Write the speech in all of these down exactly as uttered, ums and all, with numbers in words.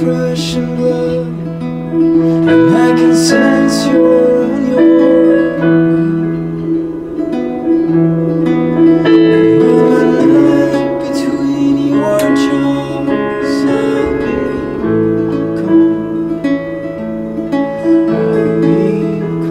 fresh in blood, and I can sense you're on your own. And with my knife between your jaws, I'll be calm. I'll be calm.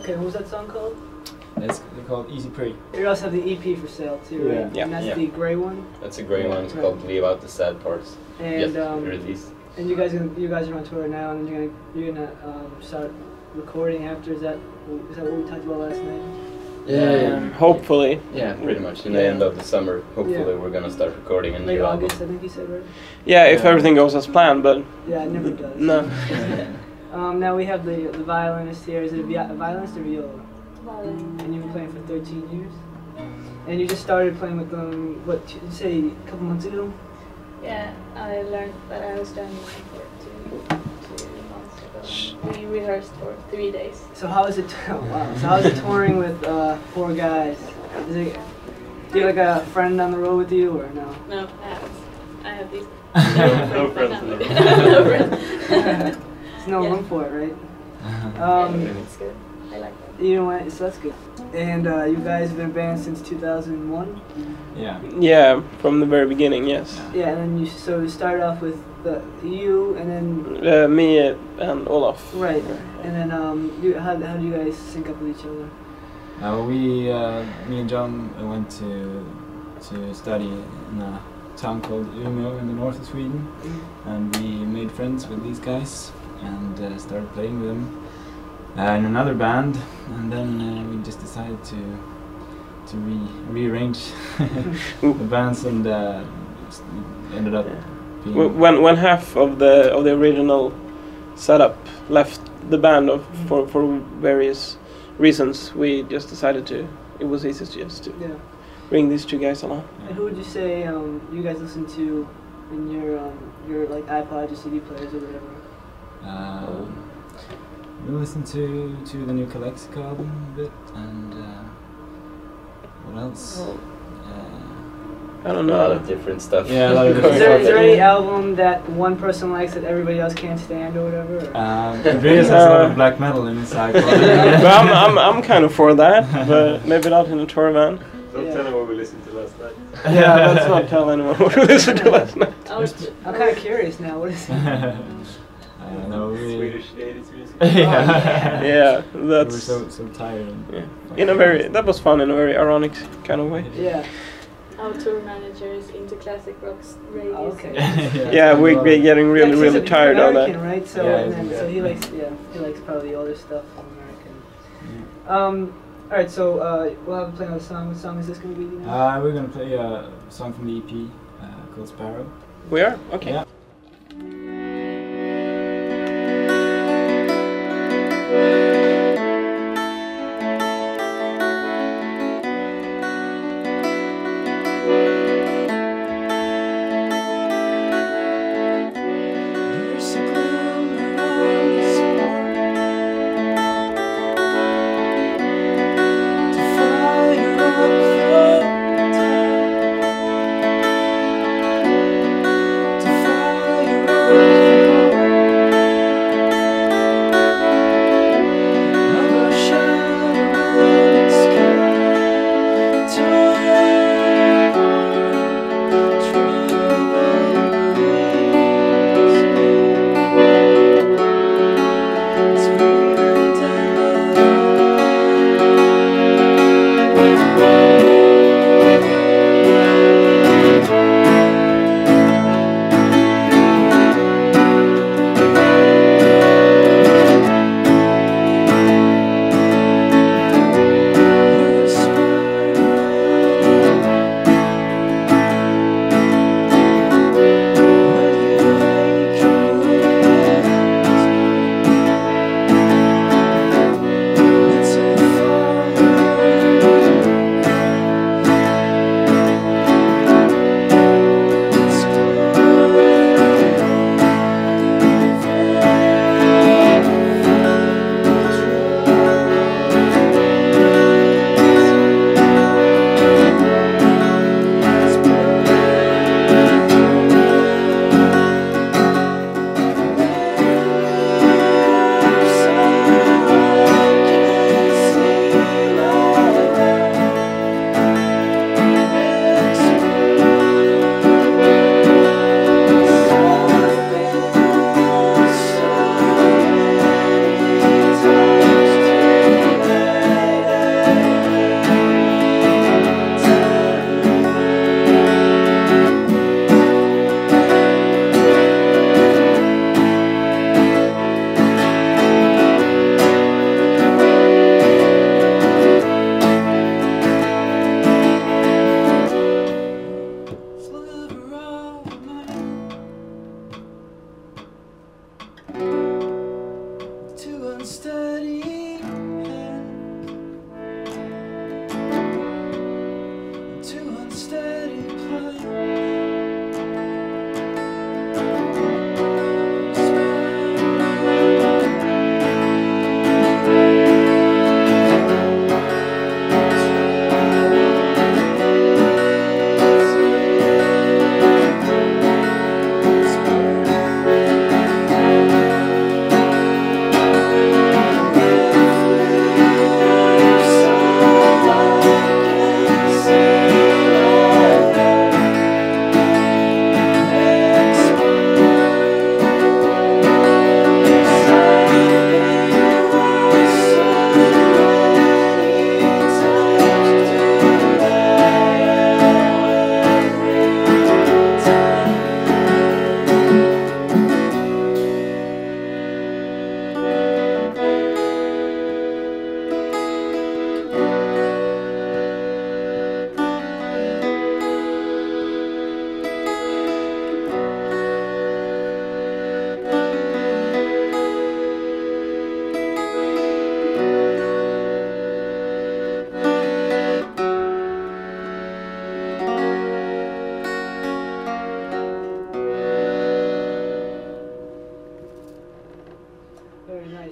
Okay, what was that song called? It's called Easy Pre. You also have the E P for sale too, right? Yeah. yeah. And that's yeah. the grey one? That's a grey one. It's right. called Leave Out the Sad Parts. And yes, um, release. And you guys, you guys are on tour now, and you're gonna you're gonna um, start recording after. Is that is that what we talked about last night? Yeah. yeah. Um, hopefully. Yeah, pretty much. In yeah. the end of the summer, hopefully yeah. we're gonna start recording in like new August, album. I think you said, right? Yeah, if yeah. everything goes as planned, but yeah, it never does. No. Um, now we have the, the violinist here. Is it a, vi a violinist or viola? Violin. And you've been playing for thirteen years? Yeah. And you just started playing with them, what, did you say a couple months ago? Yeah, I learned that I was done for two, two months ago. We rehearsed for three days. So how is it, oh, wow. So how is it touring with uh, four guys? Is it, do you have like a friend on the road with you or no? No, I have, I have these. No friends. No friends. No friends. There's no yeah. room for it, right? Um, yeah, it's good. I like that. You know what? So that's good. And uh, you guys have been a band since two thousand one? Yeah. Yeah, from the very beginning, yes. Yeah, and then you, so you started off with the, you and then... Uh, me and Olaf. Right. And then um, you, how, how do you guys sync up with each other? Uh, we, uh, me and John went to, to study in a town called Umeå in the north of Sweden. Mm-hmm. And we made friends with these guys. And uh, started playing with them uh, in another band, and then uh, we just decided to to re rearrange the bands, and uh, ended up being when when half of the of the original setup left the band of, mm-hmm. for for various reasons. We just decided to it was easier to just to yeah. bring these two guys along. Yeah. And who would you say um, you guys listen to in your um, your like iPod or C D players or whatever? Uh, we listened to to the new Calexico album a bit, and uh, what else? Well, uh, I don't know. A lot of different stuff. Yeah, a lot of different stuff. Is there any album that one person likes that everybody else can't stand or whatever? Or? Um, Andreas has a lot of black metal in his iPod. Well, I'm, I'm, I'm kind of for that, but maybe not in a tour van. Don't yeah. tell anyone what we listened to last night. Yeah, let's not tell anyone what we listened to last night. I was, I'm kind of curious now. What is it? Uh, no, Swedish eighties music. Yeah. Oh, yeah. yeah, that's. We were so, so tired. And yeah. Like in a very that was fun in a very ironic kind of way. Yeah. our tour manager is into classic rock's radio. Oh, okay. yeah, yeah we're well, getting really, yeah, really tired of that. Right? So, yeah, and then, yeah. so he likes, yeah, he likes probably older stuff. American. Yeah. Um, all right, so uh, we'll have a play on the song. What song is this going to be? You know? Uh, we're going to play a song from the E P uh, called Sparrow. We are? Okay. Yeah.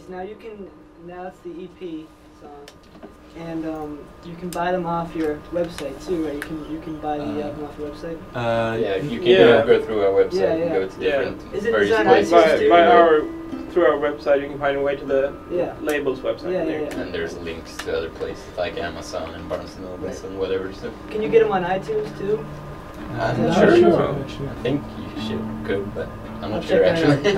Now you can, now it's the E P song, and um, you can buy them off your website too, right? You can you can buy the uh, album off your website. Uh, yeah, you can yeah. go through our website yeah, yeah. and go to different yeah. various places. By, by our, through our website you can find a way to the yeah. label's website. Yeah, there. Yeah, yeah. And there's links to other places like Amazon and Barnes and Noble right. and whatever. So can you get them on iTunes too? I'm not sure. sure. I think you should go, but I'm not I'll sure actually.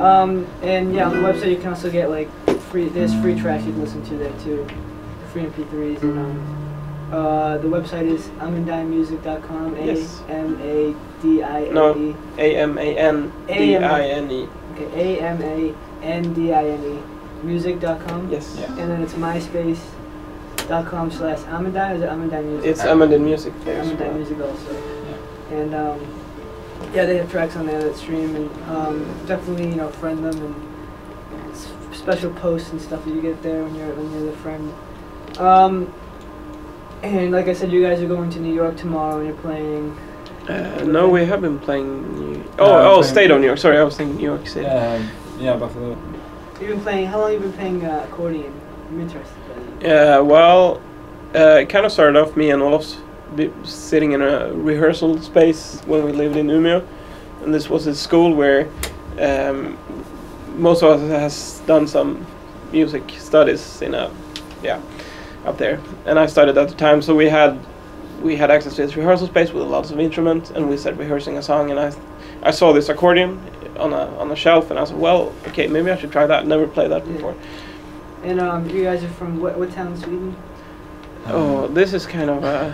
um, and yeah, on the website you can also get like free. There's free tracks you can listen to there too, free M P threes and um, Uh, the website is amandine music dot com. Yes. A M A D I N E. No, A M A N D I N E. Okay, A M A N D I N E. music dot com. Yes. Yeah. And then it's myspace dot com slash Amandine, or is it Amandine Music? It's Amandine Music. Amandine Music also. Yeah. And um, yeah, they have tracks on there that stream, and um, definitely, you know, friend them, and it's special posts and stuff that you get there when you're when you're the friend. Um, and like I said, you guys are going to New York tomorrow, and you're playing. Uh, no, we have been playing. New oh, no, oh, State of New York. Sorry, I was thinking New York City. Um, yeah, but uh, you've been playing. How long have you been playing uh, accordion? I'm interested. Yeah, uh, well, uh, it kind of started off me and Olof's b sitting in a rehearsal space when we lived in Umeå, and this was a school where um, most of us has done some music studies in a yeah up there, and I studied at the time, so we had we had access to this rehearsal space with lots of instruments, and we started rehearsing a song, and I I saw this accordion on a on a shelf, and I said, well, okay, maybe I should try that. Never played that yeah. before. And um, you guys are from what, what town in Sweden? Oh, this is kind of a...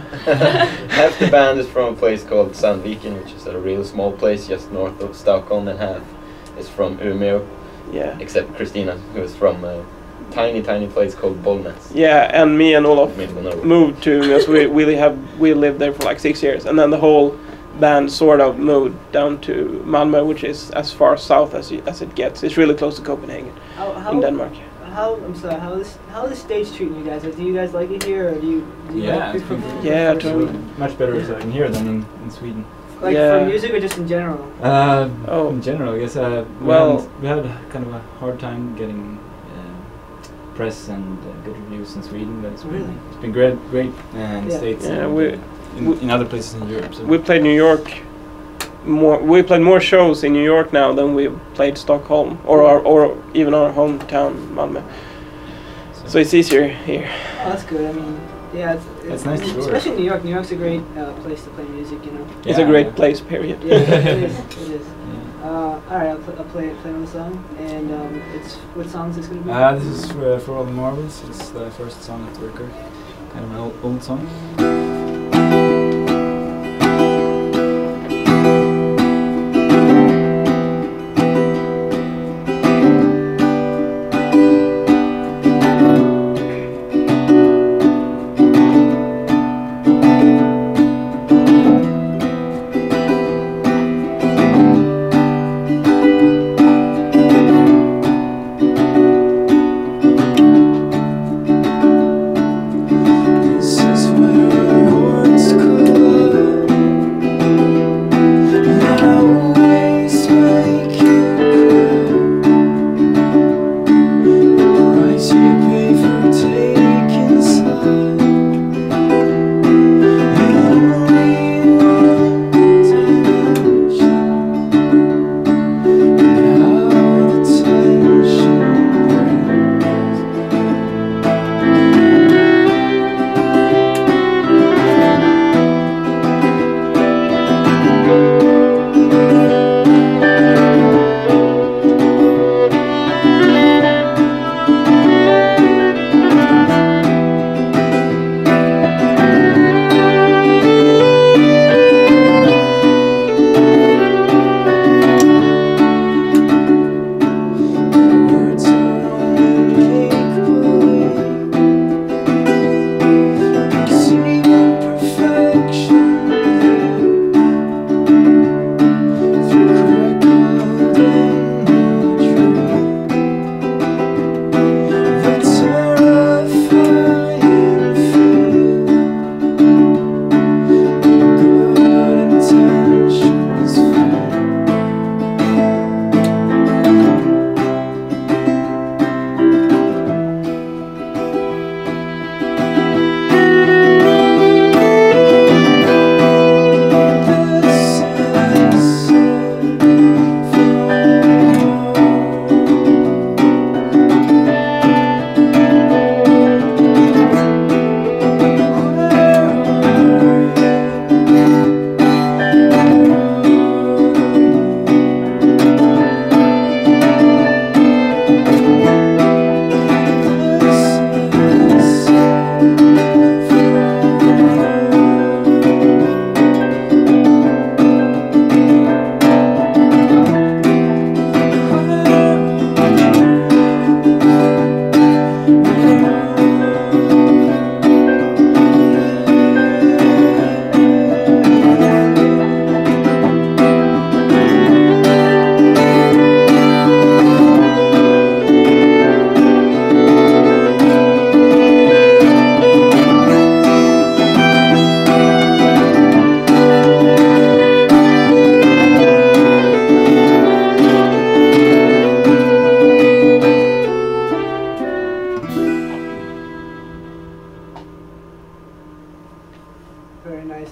Half the band is from a place called Sandviken, which is a real small place just north of Stockholm, and half is from Umeå. Yeah. Except Christina, who is from a tiny, tiny place called Bolnäs. Yeah, and me and Olof moved to Umeå, so we, we, have, we lived there for like six years, and then the whole band sort of moved down to Malmö, which is as far south as, y as it gets. It's really close to Copenhagen how, how in Denmark. How I'm sorry. How is how is stage treating you guys? Like, do you guys like it here, or do you? Do you yeah, like it yeah, totally. Much better yeah. in here than in, in Sweden. Like yeah. for music, or just in general? Uh, oh, in general, I guess. Uh, we well, we had kind of a hard time getting uh, press and uh, good reviews in Sweden. But it's really, been, it's been great, great uh, in yeah. States. Yeah, and we in, we in other places in Europe. So we played New York. More, we played more shows in New York now than we played Stockholm or our, or even our hometown Malmö. So, so it's easier here. Oh, that's good. I mean, yeah, it's, it's that's nice to especially New York. New York's a great uh, place to play music. You know, yeah. it's a great yeah. place. Period. Yeah, it is. It is. Yeah. Uh, all right, I'll, pl I'll play play on the song, and um, it's what songs is gonna be? Uh, this is uh, For All the Marvels. It's the first song at the record, kind of an old, old song. This is where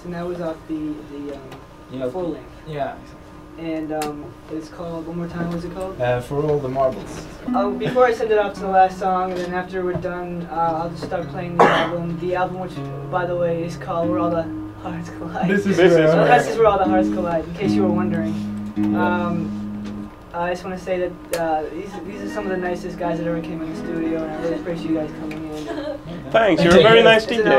Yes, and that was off the the um, yeah, full length. Yeah. Exactly. And um, it's called. One more time. What was it called? Uh, For All the Marbles. Um, before I send it off to the last song, and then after we're done, uh, I'll just start playing the album. The album, which by the way is called Where All the Hearts Collide. This is this is, this is Where All the Hearts Collide. In case you were wondering. Um, I just want to say that uh, these, these are some of the nicest guys that ever came in the studio, and I really appreciate you guys coming in. Thanks, you're a very nice D J. It's an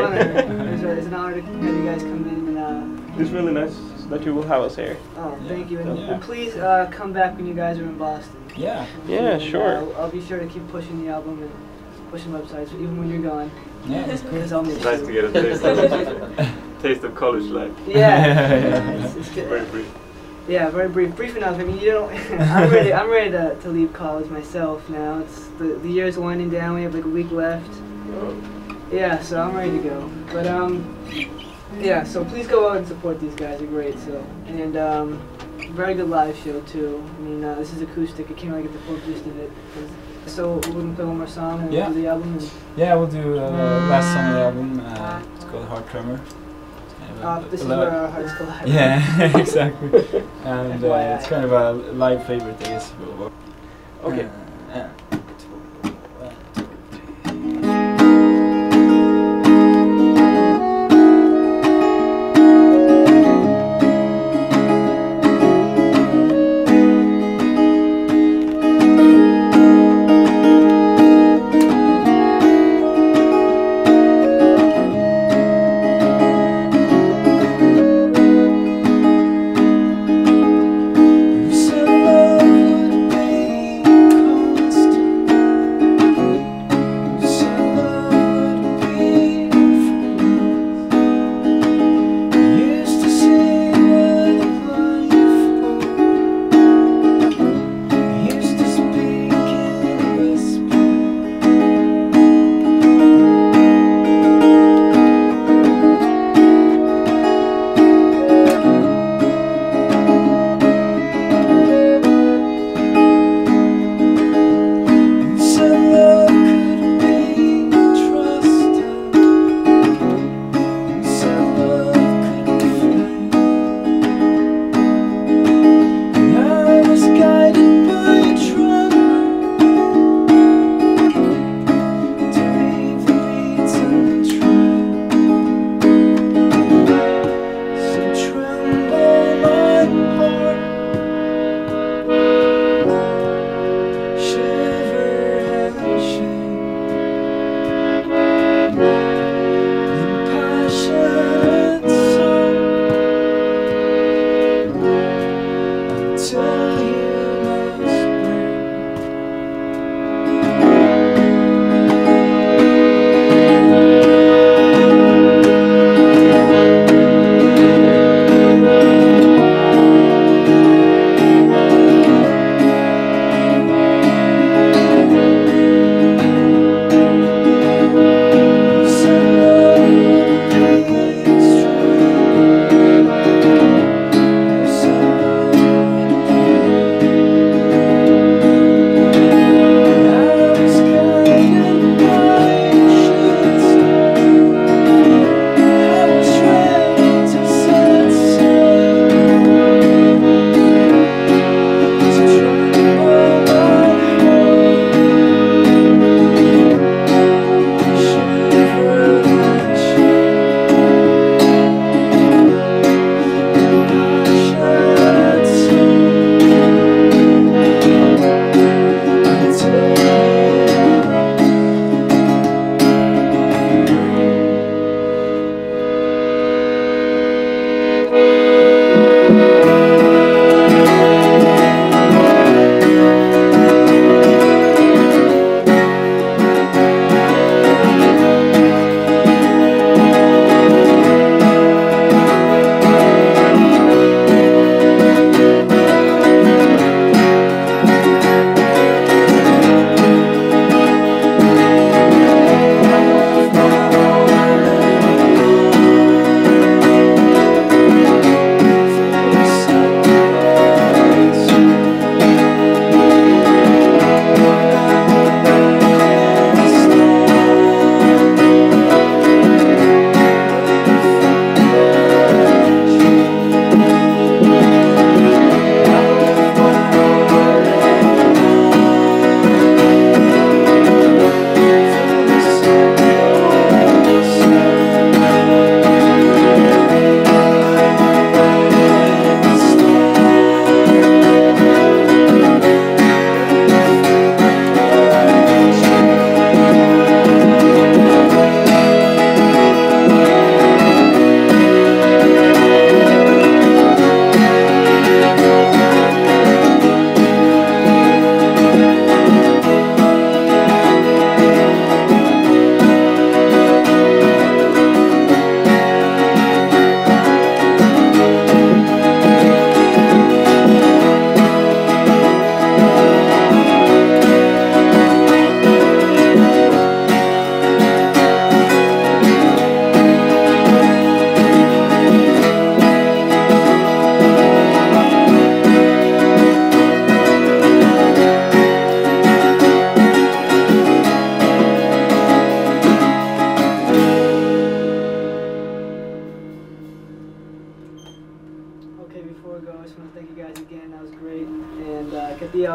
honor. It's, a, it's an honor to have you guys come in. And, uh, it's really nice that you will have us here. Oh, yeah. Thank you. And, yeah. and please uh, come back when you guys are in Boston. Yeah, yeah, and, sure. Uh, I'll be sure to keep pushing the album and pushing websites, even when you're gone. Yeah, it's cool. I'll make nice to get a taste of, taste of college life. Yeah, yeah. It's, it's good. Very brief. Yeah, very brief. Brief enough. I mean, you don't. I'm ready. I'm ready to, to leave college myself now. It's the the year's winding down. We have like a week left. Yeah, so I'm ready to go. But um, yeah. So please go out and support these guys. They're great. So and um, very good live show too. I mean, uh, this is acoustic. I can't really get the full gist of it. So we're gonna play one more song and yeah. we'll do the album. And yeah, we'll do uh, last song of the album. Uh, it's called Heart Tremor. Uh, this is where our hearts collide. Yeah, exactly. And uh, it's kind of a live favorite, I guess. Okay. Uh, yeah. Stay.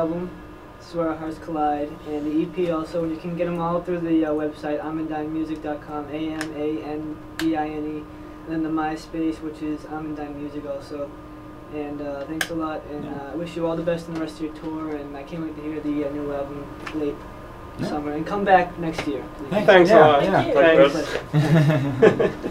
album, Where All the Hearts Collide, and the E P also, and you can get them all through the uh, website, amandine music dot com, A M A N D I N E, and then the MySpace, which is Amandine Music also. And uh, thanks a lot, and I yeah. uh, wish you all the best in the rest of your tour, and I can't wait to hear the uh, new album late yeah. summer, and come back next year. Thanks, thanks yeah. a lot. Yeah. Thank yeah. you. Thanks.